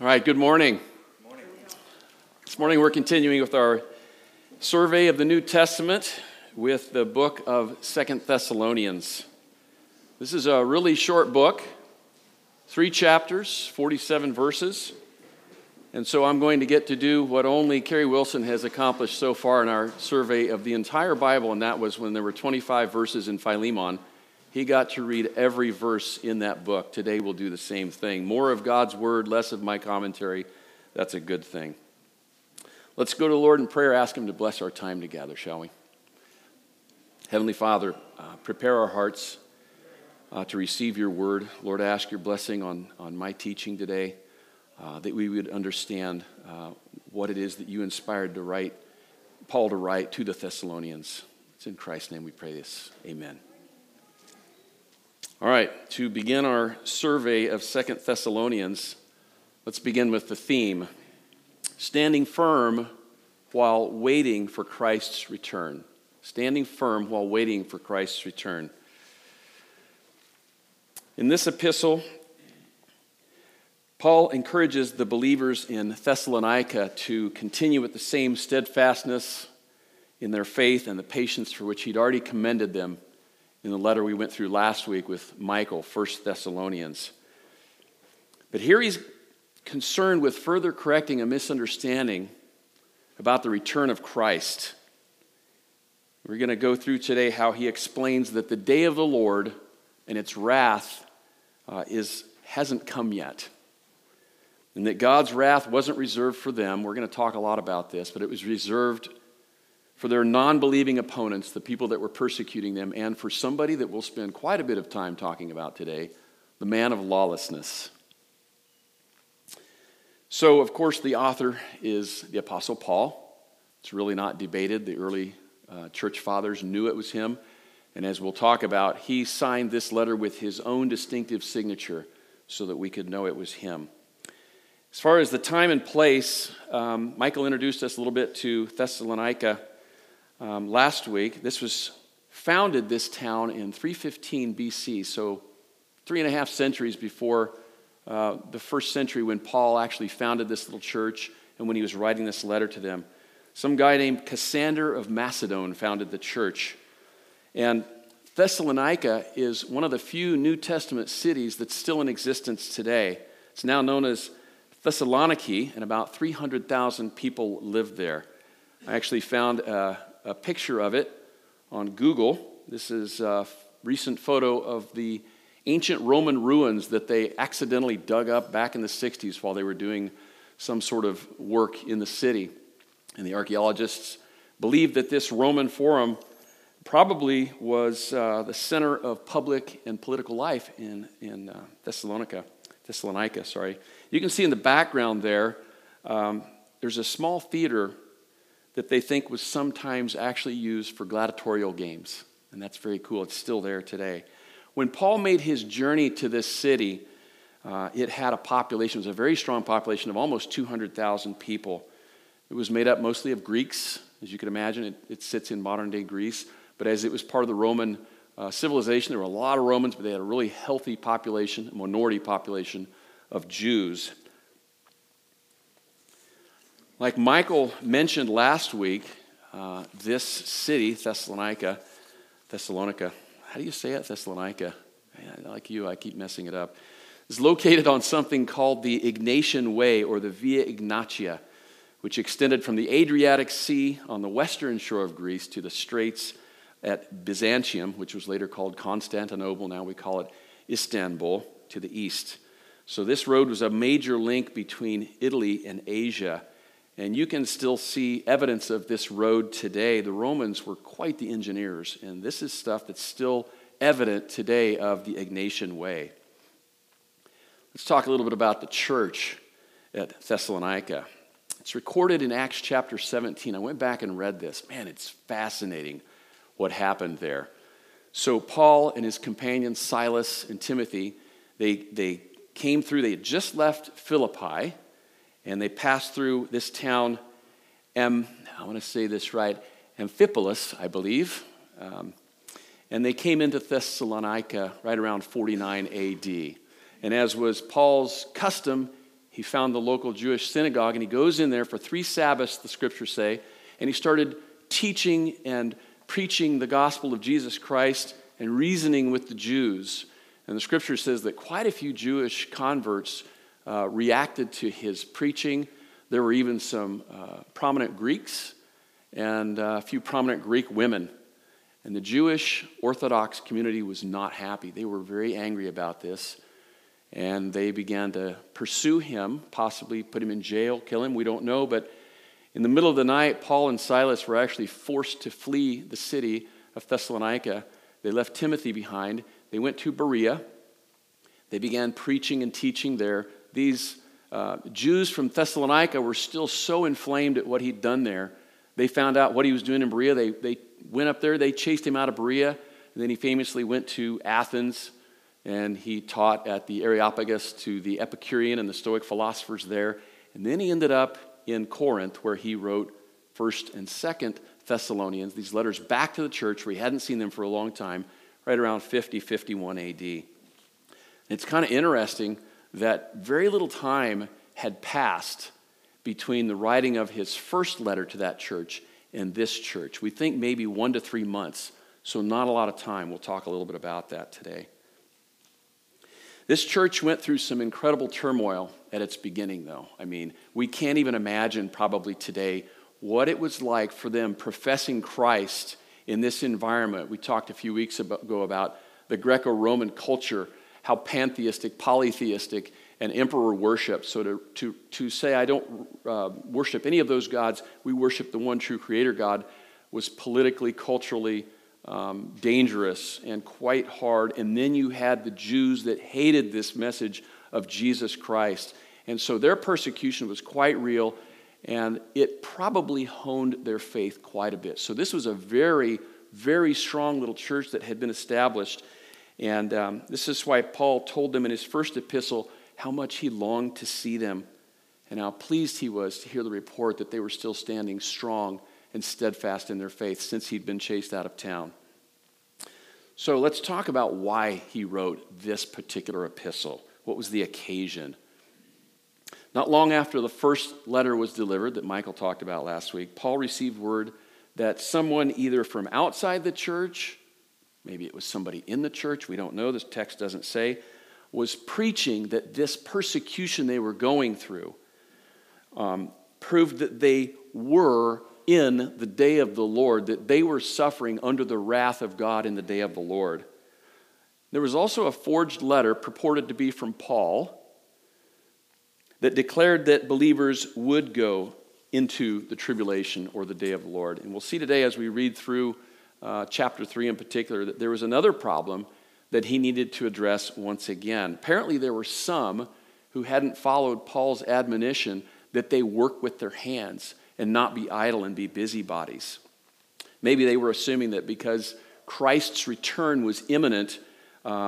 All right, good morning. Good morning. This morning we're continuing with our survey of the New Testament with the book of 2 Thessalonians. This is a really short book, 3 chapters, 47 verses. And so I'm going to get to do what only Kerry Wilson has accomplished so far in our survey of the entire Bible, and that was when there were 25 verses in Philemon. He got to read every verse in that book. Today we'll do the same thing. More of God's word, less of my commentary. That's a good thing. Let's go to the Lord in prayer, ask him to bless our time together, shall we? Heavenly Father, prepare our hearts to receive your word. Lord, I ask your blessing on my teaching today, that we would understand what it is that you inspired to write, Paul to write to the Thessalonians. It's in Christ's name we pray this. Amen. All right, to begin our survey of 2 Thessalonians, let's begin with the theme, standing firm while waiting for Christ's return. Standing firm while waiting for Christ's return. In this epistle, Paul encourages the believers in Thessalonica to continue with the same steadfastness in their faith and the patience for which he'd already commended them in the letter we went through last week with Michael, 1 Thessalonians. But here he's concerned with further correcting a misunderstanding about the return of Christ. We're going to go through today how he explains that the day of the Lord and its wrath hasn't come yet, and that God's wrath wasn't reserved for them. We're going to talk a lot about this, but it was reserved for their non-believing opponents, the people that were persecuting them, and for somebody that we'll spend quite a bit of time talking about today, the man of lawlessness. So, of course, the author is the Apostle Paul. It's really not debated. The early church fathers knew it was him. And as we'll talk about, he signed this letter with his own distinctive signature so that we could know it was him. As far as the time and place, Michael introduced us a little bit to Thessalonica. Last week, this was founded, this town, in 315 BC, so 3.5 centuries before the first century when Paul actually founded this little church and when he was writing this letter to them. Some guy named Cassander of Macedon founded the church. And Thessalonica is one of the few New Testament cities that's still in existence today. It's now known as Thessaloniki, and about 300,000 people live there. I actually found a picture of it on Google. This is a recent photo of the ancient Roman ruins that they accidentally dug up back in the 60s while they were doing some sort of work in the city. And the archaeologists believe that this Roman forum probably was the center of public and political life in Thessalonica. You can see in the background there, there's a small theater that they think was sometimes actually used for gladiatorial games. And that's very cool. It's still there today. When Paul made his journey to this city, it had a population, it was a very strong population of almost 200,000 people. It was made up mostly of Greeks. As you can imagine, it sits in modern-day Greece. But as it was part of the Roman civilization, there were a lot of Romans, but they had a really healthy population, a minority population of Jews. Like Michael mentioned last week, this city, Thessalonica, how do you say it? Thessalonica. Man, like you, I keep messing it up. It's located on something called the Ignatian Way, or the Via Ignatia, which extended from the Adriatic Sea on the western shore of Greece to the straits at Byzantium, which was later called Constantinople, now we call it Istanbul, to the east. So this road was a major link between Italy and Asia. And you can still see evidence of this road today. The Romans were quite the engineers, and this is stuff that's still evident today of the Ignatian Way. Let's talk a little bit about the church at Thessalonica. It's recorded in Acts chapter 17. I went back and read this. Man, it's fascinating what happened there. So Paul and his companions Silas and Timothy, they came through. They had just left Philippi, and they passed through this town, I want to say this right, Amphipolis, I believe. And they came into Thessalonica right around 49 AD. And as was Paul's custom, He found the local Jewish synagogue, and he goes in there for 3 Sabbaths, the scriptures say, and he started teaching and preaching the gospel of Jesus Christ and reasoning with the Jews. And the scripture says that quite a few Jewish converts reacted to his preaching. There were even some prominent Greeks and a few prominent Greek women. And the Jewish Orthodox community was not happy. They were very angry about this. And they began to pursue him, possibly put him in jail, kill him, we don't know. But in the middle of the night, Paul and Silas were actually forced to flee the city of Thessalonica. They left Timothy behind. They went to Berea. They began preaching and teaching there. These Jews from Thessalonica were still so inflamed at what he'd done there. They found out what he was doing in Berea. They went up there. They chased him out of Berea. And then he famously went to Athens, and he taught at the Areopagus to the Epicurean and the Stoic philosophers there. And then he ended up in Corinth, where he wrote 1st and 2nd Thessalonians, these letters back to the church where he hadn't seen them for a long time, right around 50, 51 AD. And it's kind of interesting that very little time had passed between the writing of his first letter to that church and this church. We think maybe 1 to 3 months, so not a lot of time. We'll talk a little bit about that today. This church went through some incredible turmoil at its beginning, though. I mean, we can't even imagine probably today what it was like for them professing Christ in this environment. We talked a few weeks ago about the Greco-Roman culture, how pantheistic, polytheistic, and emperor worship. So to say, I don't worship any of those gods, we worship the one true creator God, was politically, culturally dangerous and quite hard. And then you had the Jews that hated this message of Jesus Christ. And so their persecution was quite real, and it probably honed their faith quite a bit. So this was a very, very strong little church that had been established. And this is why Paul told them in his first epistle how much he longed to see them and how pleased he was to hear the report that they were still standing strong and steadfast in their faith since he'd been chased out of town. So let's talk about why he wrote this particular epistle. What was the occasion? Not long after the first letter was delivered that Michael talked about last week, Paul received word that someone either from outside the church, maybe it was somebody in the church, we don't know, this text doesn't say, was preaching that this persecution they were going through proved that they were in the day of the Lord, that they were suffering under the wrath of God in the day of the Lord. There was also a forged letter purported to be from Paul that declared that believers would go into the tribulation or the day of the Lord. And we'll see today as we read through chapter 3 in particular that there was another problem that he needed to address once again. Apparently there were some who hadn't followed Paul's admonition that they work with their hands and not be idle and be busybodies. Maybe they were assuming that because Christ's return was imminent, they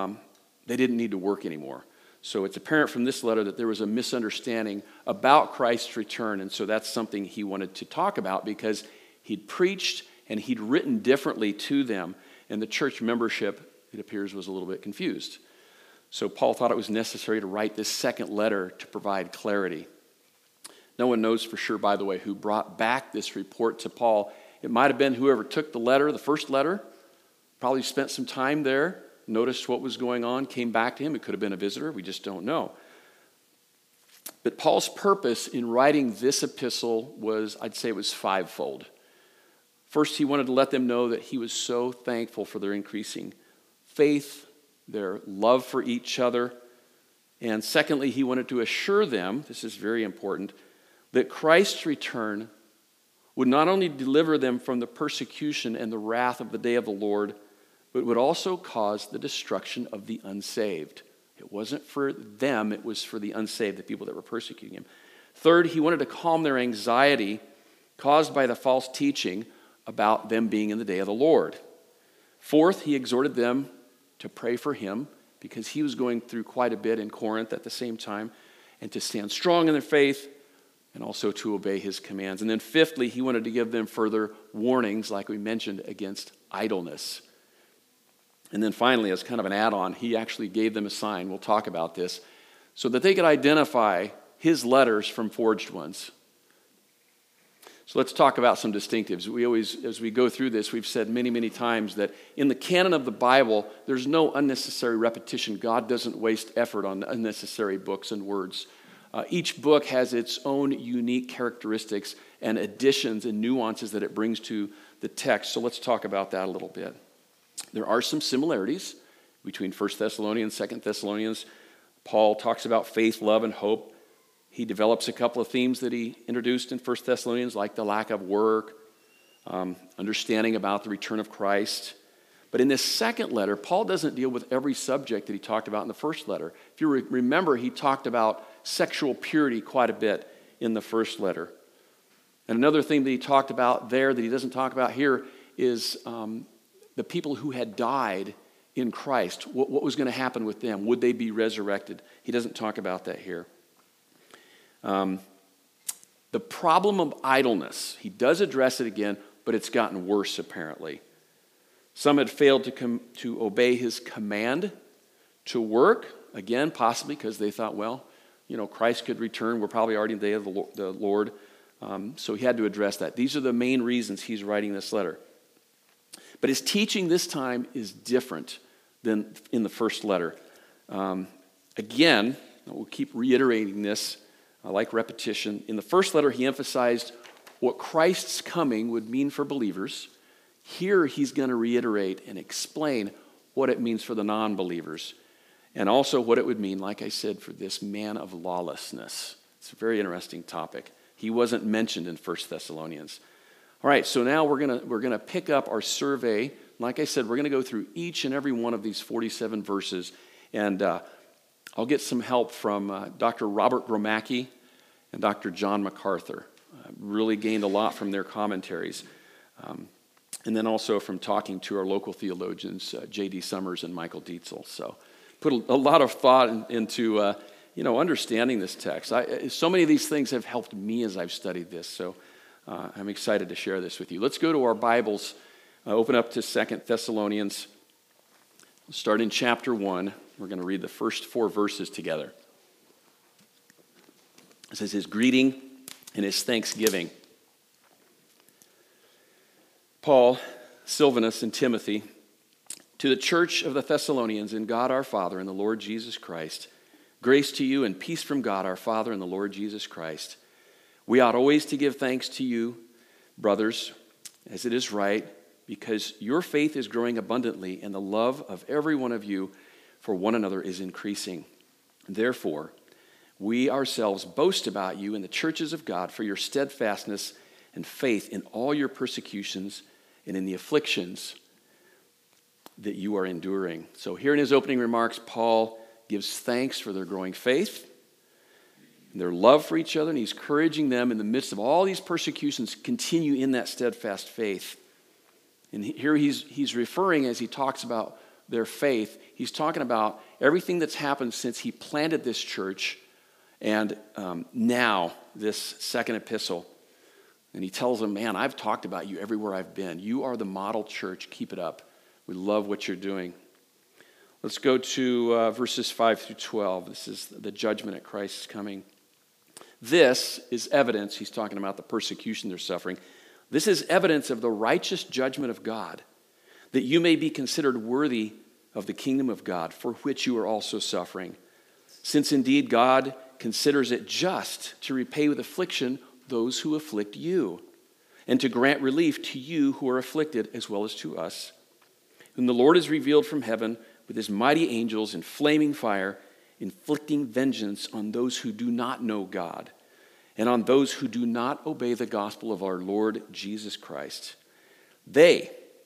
didn't need to work anymore. So it's apparent from this letter that there was a misunderstanding about Christ's return, and so that's something he wanted to talk about because he'd preached and he'd written differently to them, and the church membership, it appears, was a little bit confused. So Paul thought it was necessary to write this second letter to provide clarity. No one knows for sure, by the way, who brought back this report to Paul. It might have been whoever took the letter, the first letter, probably spent some time there, noticed what was going on, came back to him. It could have been a visitor. We just don't know. But Paul's purpose in writing this epistle was, I'd say it was fivefold. First, he wanted to let them know that he was so thankful for their increasing faith, their love for each other. And secondly, he wanted to assure them, this is very important, that Christ's return would not only deliver them from the persecution and the wrath of the day of the Lord, but would also cause the destruction of the unsaved. It wasn't for them, it was for the unsaved, the people that were persecuting him. Third, he wanted to calm their anxiety caused by the false teaching about them being in the day of the Lord. Fourth, he exhorted them to pray for him because he was going through quite a bit in Corinth at the same time, and to stand strong in their faith, and also to obey his commands. And then fifthly, he wanted to give them further warnings, like we mentioned, against idleness. And then finally, as kind of an add-on, he actually gave them a sign, we'll talk about this, so that they could identify his letters from forged ones. So let's talk about some distinctives. We always, as we go through this, we've said many, many times that in the canon of the Bible, there's no unnecessary repetition. God doesn't waste effort on unnecessary books and words. Each book has its own unique characteristics and additions and nuances that it brings to the text. So let's talk about that a little bit. There are some similarities between 1 Thessalonians, 2 Thessalonians. Paul talks about faith, love, and hope. He develops a couple of themes that he introduced in 1 Thessalonians, like the lack of work, understanding about the return of Christ. But in this second letter, Paul doesn't deal with every subject that he talked about in the first letter. If you remember, he talked about sexual purity quite a bit in the first letter. And another thing that he talked about there that he doesn't talk about here is the people who had died in Christ. What was going to happen with them? Would they be resurrected? He doesn't talk about that here. The problem of idleness, he does address it again, but it's gotten worse apparently. Some had failed to obey his command to work, again, possibly because they thought, well, you know, Christ could return. We're probably already in the day of the Lord. So he had to address that. These are the main reasons he's writing this letter. But his teaching this time is different than in the first letter. Again, we'll keep reiterating this. I like repetition. In the first letter, he emphasized what Christ's coming would mean for believers. Here, he's going to reiterate and explain what it means for the non-believers and also what it would mean, like I said, for this man of lawlessness. It's a very interesting topic. He wasn't mentioned in 1 Thessalonians. All right, so now we're going to pick up our survey. Like I said, we're going to go through each and every one of these 47 verses, and I'll get some help from Dr. Robert Gromacki and Dr. John MacArthur. Really gained a lot from their commentaries. And then also from talking to our local theologians, J.D. Summers and Michael Dietzel. So put a lot of thought into understanding this text. So many of these things have helped me as I've studied this. So I'm excited to share this with you. Let's go to our Bibles. Open up to 2 Thessalonians. We'll start in chapter 1. We're going to read the first four verses together. It says his greeting and his thanksgiving. Paul, Silvanus, and Timothy, to the church of the Thessalonians in God our Father and the Lord Jesus Christ, grace to you and peace from God our Father and the Lord Jesus Christ. We ought always to give thanks to you, brothers, as it is right, because your faith is growing abundantly and the love of every one of you for one another is increasing. Therefore, we ourselves boast about you in the churches of God for your steadfastness and faith in all your persecutions and in the afflictions that you are enduring. So here in his opening remarks, Paul gives thanks for their growing faith and their love for each other, and he's encouraging them in the midst of all these persecutions to continue in that steadfast faith. And here he's referring, as he talks about their faith, he's talking about everything that's happened since he planted this church and now this second epistle. And he tells them, man, I've talked about you everywhere I've been. You are the model church. Keep it up. We love what you're doing. Let's go to verses 5 through 12. This is the judgment at Christ's coming. This is evidence. He's talking about the persecution they're suffering. This is evidence of the righteous judgment of God, that you may be considered worthy of the kingdom of God, for which you are also suffering. Since indeed God considers it just to repay with affliction those who afflict you, and to grant relief to you who are afflicted as well as to us, whom the Lord is revealed from heaven with his mighty angels in flaming fire, inflicting vengeance on those who do not know God, and on those who do not obey the gospel of our Lord Jesus Christ. They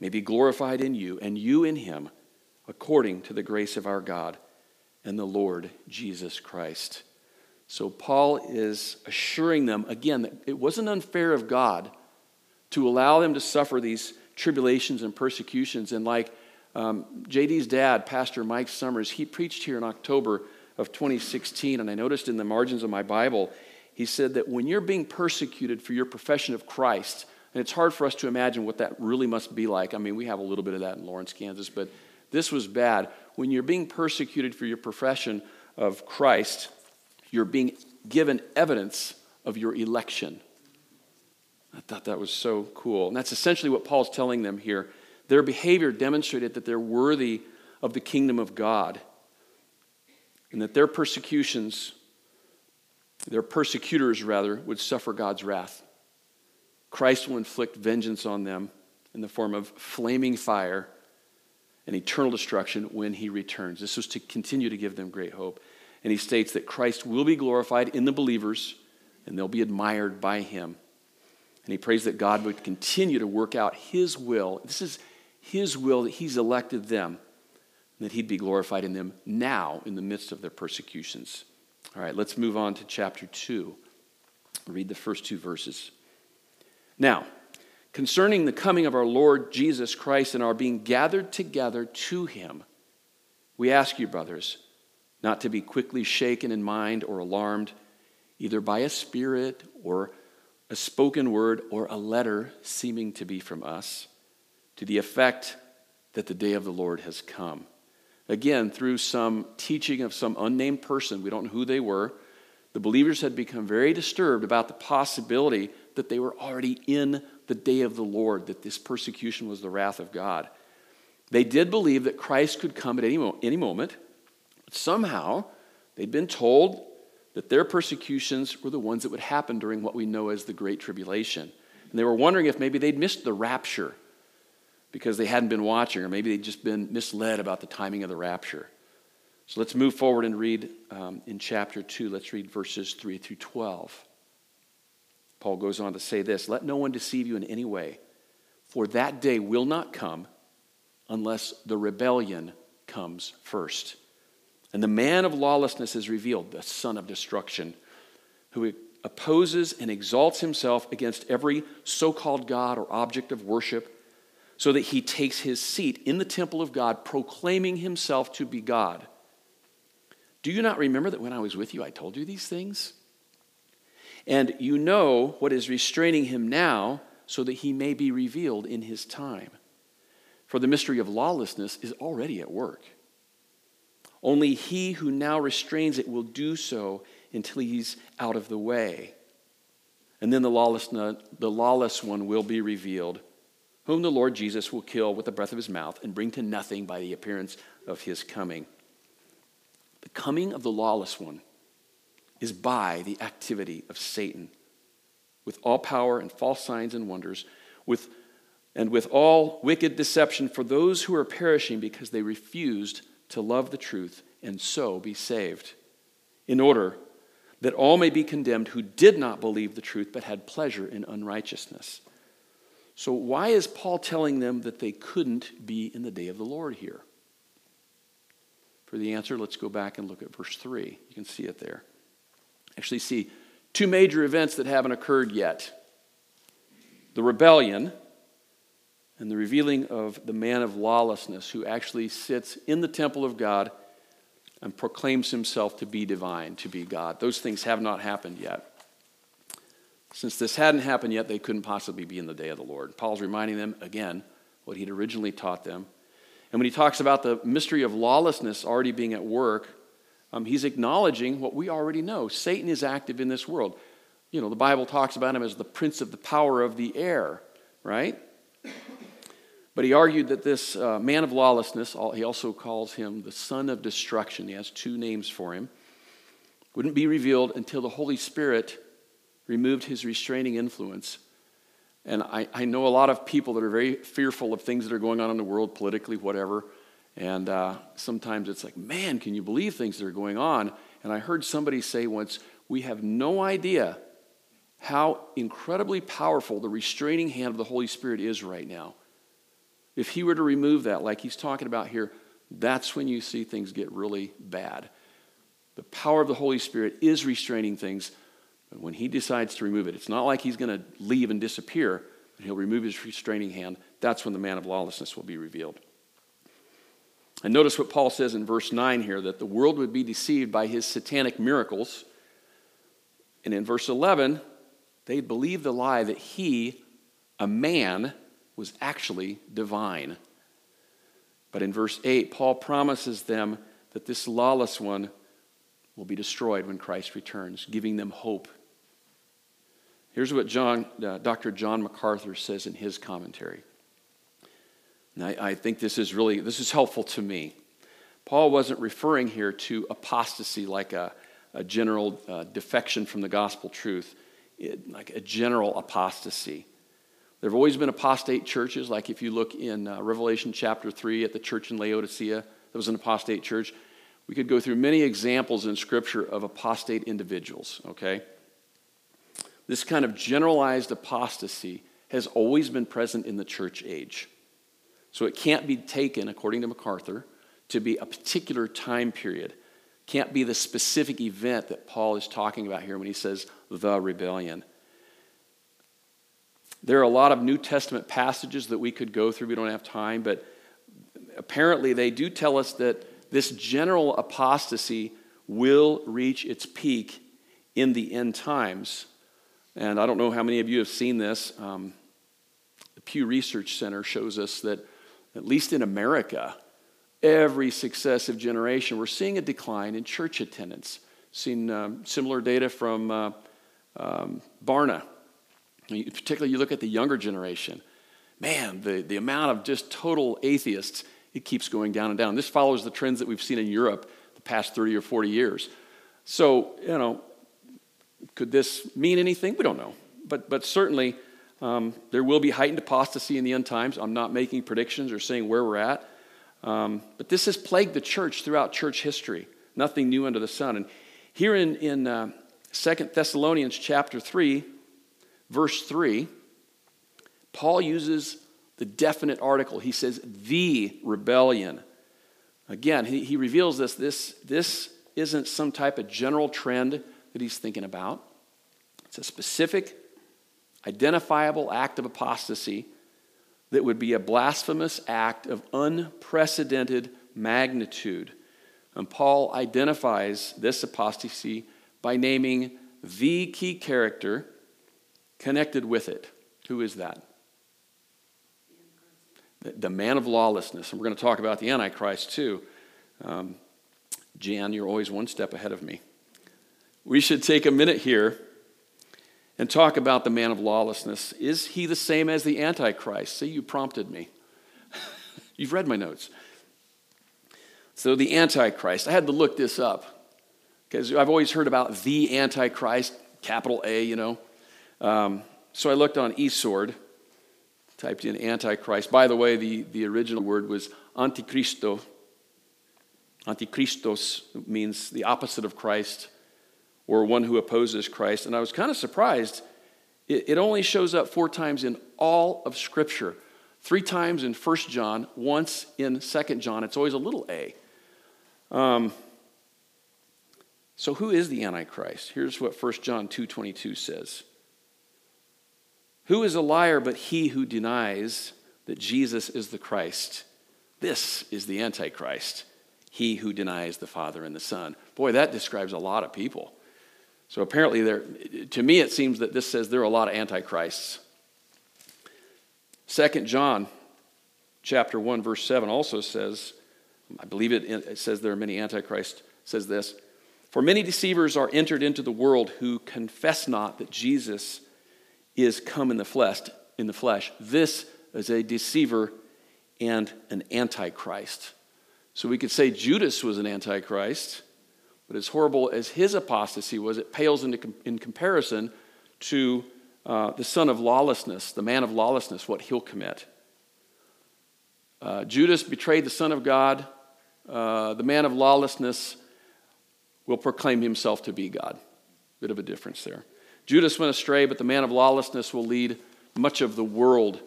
may be glorified in you, and you in him, according to the grace of our God and the Lord Jesus Christ. So Paul is assuring them, again, that it wasn't unfair of God to allow them to suffer these tribulations and persecutions. And like JD's dad, Pastor Mike Summers, he preached here in October of 2016, and I noticed in the margins of my Bible, he said that when you're being persecuted for your profession of Christ, and it's hard for us to imagine what that really must be like. I mean, we have a little bit of that in Lawrence, Kansas, but this was bad. When you're being persecuted for your profession of Christ, you're being given evidence of your election. I thought that was so cool. And that's essentially what Paul's telling them here. Their behavior demonstrated that they're worthy of the kingdom of God, and that their persecutions, their persecutors rather, would suffer God's wrath. Christ will inflict vengeance on them in the form of flaming fire and eternal destruction when he returns. This was to continue to give them great hope. And he states that Christ will be glorified in the believers, and they'll be admired by him. And he prays that God would continue to work out his will. This is his will that he's elected them, that he'd be glorified in them now in the midst of their persecutions. All right, let's move on to chapter 2. Read the first two verses. Now, concerning the coming of our Lord Jesus Christ and our being gathered together to him, we ask you, brothers, not to be quickly shaken in mind or alarmed, either by a spirit or a spoken word or a letter seeming to be from us, to the effect that the day of the Lord has come. Again, through some teaching of some unnamed person, we don't know who they were, the believers had become very disturbed about the possibility that they were already in the day of the Lord, that this persecution was the wrath of God. They did believe that Christ could come at any moment, but somehow they'd been told that their persecutions were the ones that would happen during what we know as the Great Tribulation. And they were wondering if maybe they'd missed the rapture because they hadn't been watching, or maybe they'd just been misled about the timing of the rapture. So let's move forward and read in chapter 2. Let's read verses 3 through 12. Paul goes on to say this, "Let no one deceive you in any way, for that day will not come unless the rebellion comes first. And the man of lawlessness is revealed, the son of destruction, who opposes and exalts himself against every so-called God or object of worship, so that he takes his seat in the temple of God, proclaiming himself to be God. Do you not remember that when I was with you, I told you these things? And you know what is restraining him now, so that he may be revealed in his time. For the mystery of lawlessness is already at work. Only he who now restrains it will do so until he's out of the way. And then the lawless one will be revealed, whom the Lord Jesus will kill with the breath of his mouth and bring to nothing by the appearance of his coming." The coming of the lawless one is by the activity of Satan, with all power and false signs and wonders, with all wicked deception for those who are perishing because they refused to love the truth and so be saved, in order that all may be condemned who did not believe the truth but had pleasure in unrighteousness. So why is Paul telling them that they couldn't be in the day of the Lord here? For the answer, let's go back and look at verse 3. You can see it there. Actually see two major events that haven't occurred yet. The rebellion and the revealing of the man of lawlessness, who actually sits in the temple of God and proclaims himself to be divine, to be God. Those things have not happened yet. Since this hadn't happened yet, they couldn't possibly be in the day of the Lord. Paul's reminding them, again, what he'd originally taught them. And when he talks about the mystery of lawlessness already being at work, he's acknowledging what we already know. Satan is active in this world. You know, the Bible talks about him as the prince of the power of the air, right? But he argued that this man of lawlessness, he also calls him the son of destruction. He has two names for him. Wouldn't be revealed until the Holy Spirit removed his restraining influence. And I know a lot of people that are very fearful of things that are going on in the world, politically, whatever. And sometimes it's like, man, can you believe things that are going on? And I heard somebody say once, we have no idea how incredibly powerful the restraining hand of the Holy Spirit is right now. If he were to remove that, like he's talking about here, that's when you see things get really bad. The power of the Holy Spirit is restraining things, but when he decides to remove it, it's not like he's going to leave and disappear, but he'll remove his restraining hand. That's when the man of lawlessness will be revealed. And notice what Paul says in verse 9 here, that the world would be deceived by his satanic miracles. And in verse 11, they believe the lie that he, a man, was actually divine. But in verse 8, Paul promises them that this lawless one will be destroyed when Christ returns, giving them hope. Here's what Dr. John MacArthur says in his commentary. And I think this is helpful to me. Paul wasn't referring here to apostasy like a general defection from the gospel truth, like a general apostasy. There have always been apostate churches, like if you look in Revelation chapter 3 at the church in Laodicea, that was an apostate church. We could go through many examples in Scripture of apostate individuals, okay? This kind of generalized apostasy has always been present in the church age. So it can't be taken, according to MacArthur, to be a particular time period. Can't be the specific event that Paul is talking about here when he says the rebellion. There are a lot of New Testament passages that we could go through. We don't have time, but apparently they do tell us that this general apostasy will reach its peak in the end times. And I don't know how many of you have seen this. The Pew Research Center shows us that, at least in America, every successive generation, we're seeing a decline in church attendance. Seen similar data from Barna. Particularly, you look at the younger generation. Man, the amount of just total atheists, it keeps going down and down. This follows the trends that we've seen in Europe the past 30 or 40 years. So, you know, could this mean anything? We don't know. But certainly, there will be heightened apostasy in the end times. I'm not making predictions or saying where we're at. But this has plagued the church throughout church history. Nothing new under the sun. And here in 2 Thessalonians chapter 3, verse 3, Paul uses the definite article. He says, the rebellion. Again, he reveals this isn't some type of general trend that he's thinking about. It's a specific, identifiable act of apostasy that would be a blasphemous act of unprecedented magnitude. And Paul identifies this apostasy by naming the key character connected with it. Who is that? The man of lawlessness. And we're going to talk about the Antichrist too. Jan, you're always one step ahead of me. We should take a minute here and talk about the man of lawlessness. Is he the same as the Antichrist? See, you prompted me. You've read my notes. So the Antichrist. I had to look this up because I've always heard about the Antichrist, capital A, you know. So I looked on eSword, typed in Antichrist. By the way, the original word was Antichristo. Antichristos means the opposite of Christ, or one who opposes Christ. And I was kind of surprised. It only shows up 4 times in all of Scripture. 3 times in 1 John, once in 2 John. It's always a little a. So who is the Antichrist? Here's what 1 John 2:22 says. Who is a liar but he who denies that Jesus is the Christ? This is the Antichrist, he who denies the Father and the Son. Boy, that describes a lot of people. So apparently, to me, it seems that this says there are a lot of antichrists. 2 John chapter 1, verse 7 also says, I believe it says there are many antichrists, says this, for many deceivers are entered into the world who confess not that Jesus is come in the flesh. This is a deceiver and an antichrist. So we could say Judas was an antichrist. But as horrible as his apostasy was, it pales in comparison to the son of lawlessness, the man of lawlessness, what he'll commit. Judas betrayed the Son of God. The man of lawlessness will proclaim himself to be God. Bit of a difference there. Judas went astray, but the man of lawlessness will lead much of the world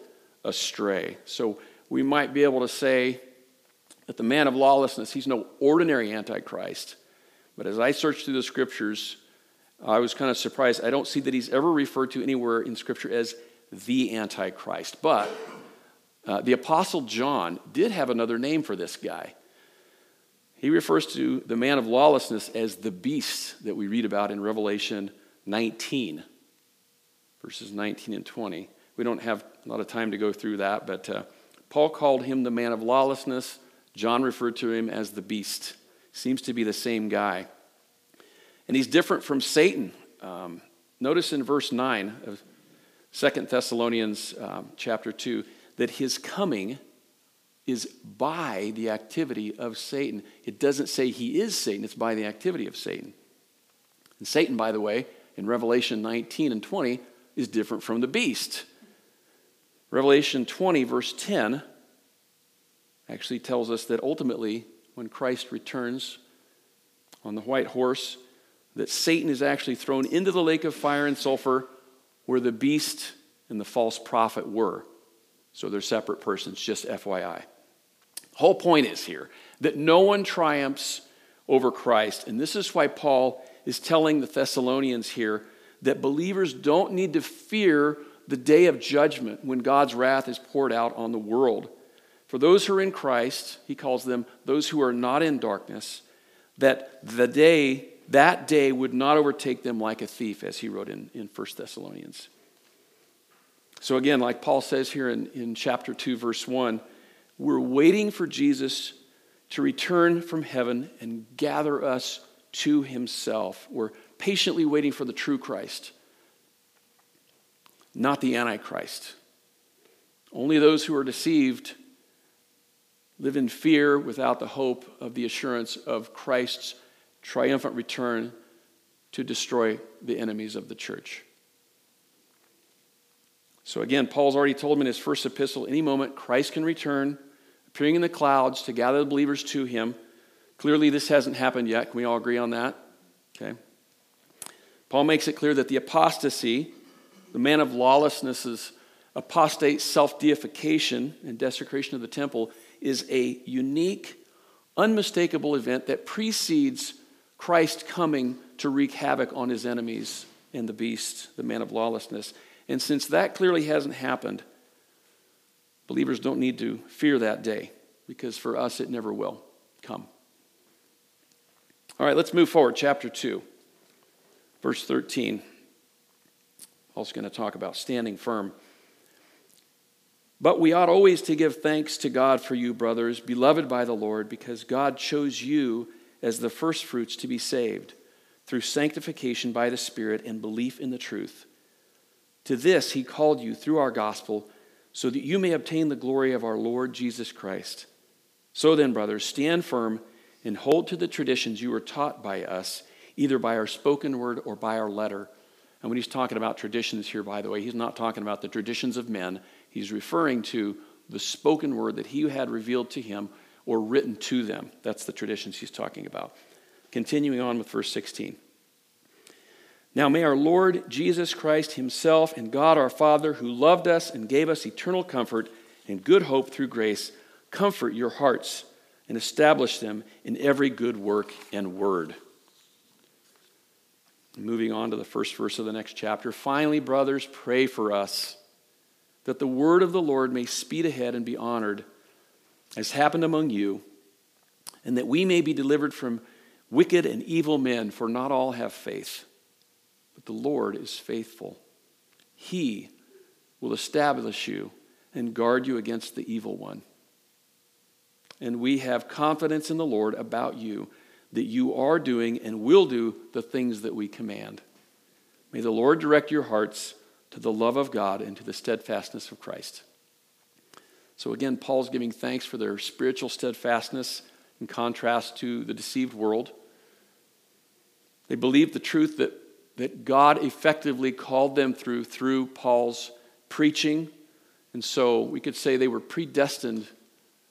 astray. So we might be able to say that the man of lawlessness, he's no ordinary antichrist. But as I searched through the scriptures, I was kind of surprised. I don't see that he's ever referred to anywhere in scripture as the Antichrist. But the Apostle John did have another name for this guy. He refers to the man of lawlessness as the beast that we read about in Revelation 19, verses 19 and 20. We don't have a lot of time to go through that, but Paul called him the man of lawlessness. John referred to him as the beast. Seems to be the same guy. And he's different from Satan. Notice in verse 9 of 2 Thessalonians chapter 2 that his coming is by the activity of Satan. It doesn't say he is Satan. It's by the activity of Satan. And Satan, by the way, in Revelation 19 and 20, is different from the beast. Revelation 20, verse 10, actually tells us that ultimately, when Christ returns on the white horse, that Satan is actually thrown into the lake of fire and sulfur where the beast and the false prophet were. So they're separate persons, just FYI. Whole point is here that no one triumphs over Christ. And this is why Paul is telling the Thessalonians here that believers don't need to fear the day of judgment when God's wrath is poured out on the world. For those who are in Christ, he calls them those who are not in darkness, that that day would not overtake them like a thief, as he wrote in 1 Thessalonians. So again, like Paul says here in chapter 2, verse 1, we're waiting for Jesus to return from heaven and gather us to himself. We're patiently waiting for the true Christ, not the Antichrist. Only those who are deceived live in fear without the hope of the assurance of Christ's triumphant return to destroy the enemies of the church. So again, Paul's already told him in his first epistle, any moment Christ can return, appearing in the clouds to gather the believers to him. Clearly this hasn't happened yet. Can we all agree on that? Okay. Paul makes it clear that the apostasy, the man of lawlessness's apostate self-deification and desecration of the temple is a unique, unmistakable event that precedes Christ coming to wreak havoc on his enemies and the beast, the man of lawlessness. And since that clearly hasn't happened, believers don't need to fear that day because for us it never will come. All right, let's move forward. Chapter 2, verse 13. Paul's going to talk about standing firm. But we ought always to give thanks to God for you, brothers, beloved by the Lord, because God chose you as the firstfruits to be saved through sanctification by the Spirit and belief in the truth. To this he called you through our gospel, so that you may obtain the glory of our Lord Jesus Christ. So then, brothers, stand firm and hold to the traditions you were taught by us, either by our spoken word or by our letter. And when he's talking about traditions here, by the way, he's not talking about the traditions of men. He's referring to the spoken word that he had revealed to him or written to them. That's the traditions he's talking about. Continuing on with verse 16. Now may our Lord Jesus Christ himself and God our Father, who loved us and gave us eternal comfort and good hope through grace, comfort your hearts and establish them in every good work and word. Moving on to the first verse of the next chapter. Finally, brothers, pray for us that the word of the Lord may speed ahead and be honored as happened among you, and that we may be delivered from wicked and evil men, for not all have faith. But the Lord is faithful. He will establish you and guard you against the evil one. And we have confidence in the Lord about you, that you are doing and will do the things that we command. May the Lord direct your hearts to the love of God and to the steadfastness of Christ. So again, Paul's giving thanks for their spiritual steadfastness in contrast to the deceived world. They believed the truth that God effectively called them through Paul's preaching. And so we could say they were predestined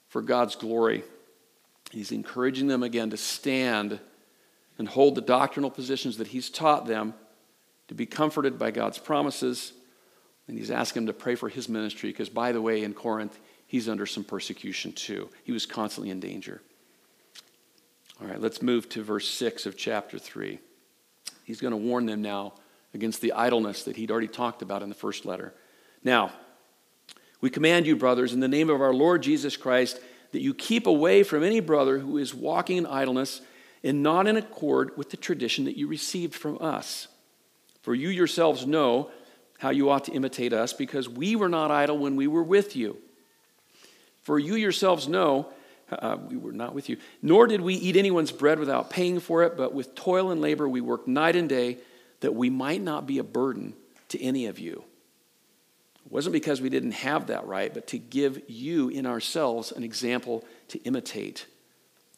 for God's glory. He's encouraging them again to stand and hold the doctrinal positions that he's taught them, to be comforted by God's promises. And he's asking them to pray for his ministry because, by the way, in Corinth, he's under some persecution too. He was constantly in danger. All right, let's move to verse 6 of chapter 3. He's going to warn them now against the idleness that he'd already talked about in the first letter. Now, we command you, brothers, in the name of our Lord Jesus Christ, that you keep away from any brother who is walking in idleness and not in accord with the tradition that you received from us. For you yourselves know how you ought to imitate us, because we were not idle when we were with you. For you yourselves know, we were not with you, nor did we eat anyone's bread without paying for it, but with toil and labor we worked night and day, that we might not be a burden to any of you. It wasn't because we didn't have that right, but to give you in ourselves an example to imitate.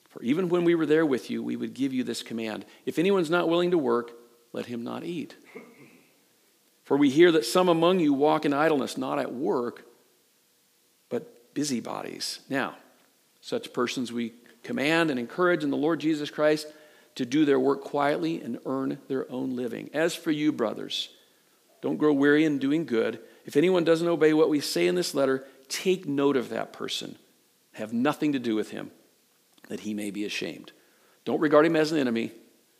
For even when we were there with you, we would give you this command. If anyone's not willing to work, let him not eat. For we hear that some among you walk in idleness, not at work, but busybodies. Now, such persons we command and encourage in the Lord Jesus Christ to do their work quietly and earn their own living. As for you, brothers, don't grow weary in doing good. If anyone doesn't obey what we say in this letter, take note of that person. Have nothing to do with him, that he may be ashamed. Don't regard him as an enemy,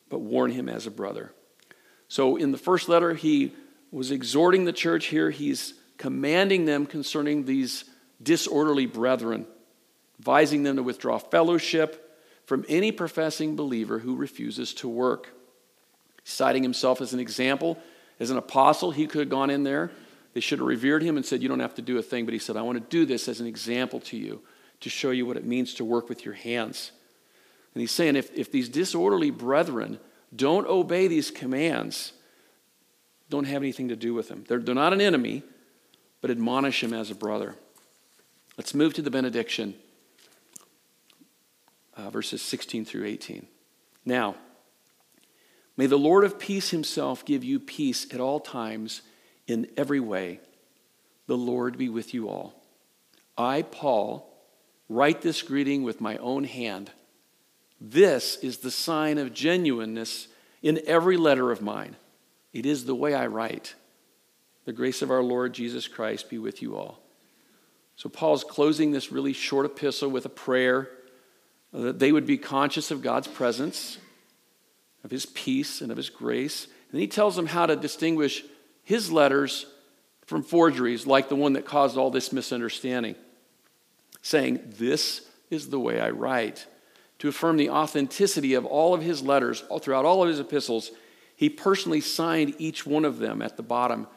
but warn him as a brother. So in the first letter, he was exhorting the church. Here, he's commanding them concerning these disorderly brethren, advising them to withdraw fellowship from any professing believer who refuses to work. Citing himself as an example, as an apostle, he could have gone in there. They should have revered him and said, you don't have to do a thing. But he said, I want to do this as an example to you, to show you what it means to work with your hands. And he's saying, if these disorderly brethren don't obey these commands, don't have anything to do with them. They're not an enemy, but admonish him as a brother. Let's move to the benediction, verses 16 through 18. Now, may the Lord of peace himself give you peace at all times, in every way. The Lord be with you all. I, Paul, write this greeting with my own hand. This is the sign of genuineness in every letter of mine. It is the way I write. The grace of our Lord Jesus Christ be with you all. So Paul's closing this really short epistle with a prayer that they would be conscious of God's presence, of his peace and of his grace. And then he tells them how to distinguish his letters from forgeries like the one that caused all this misunderstanding, saying, this is the way I write. To affirm the authenticity of all of his letters, throughout all of his epistles, he personally signed each one of them at the bottom.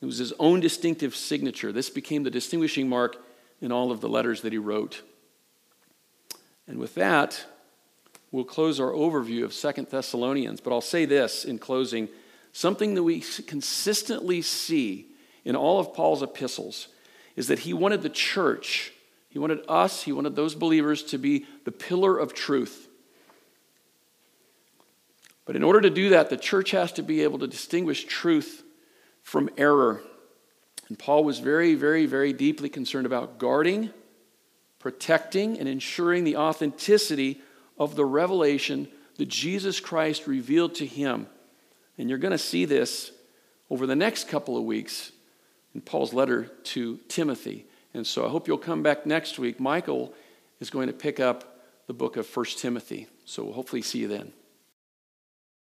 It was his own distinctive signature. This became the distinguishing mark in all of the letters that he wrote. And with that, we'll close our overview of 2 Thessalonians. But I'll say this in closing, something that we consistently see in all of Paul's epistles is that he wanted the church, he wanted us, he wanted those believers to be the pillar of truth. But in order to do that, the church has to be able to distinguish truth from error. And Paul was very, very, very deeply concerned about guarding, protecting, and ensuring the authenticity of the revelation that Jesus Christ revealed to him. And you're going to see this over the next couple of weeks in Paul's letter to Timothy. And so I hope you'll come back next week. Michael is going to pick up the book of 1 Timothy. So we'll hopefully see you then.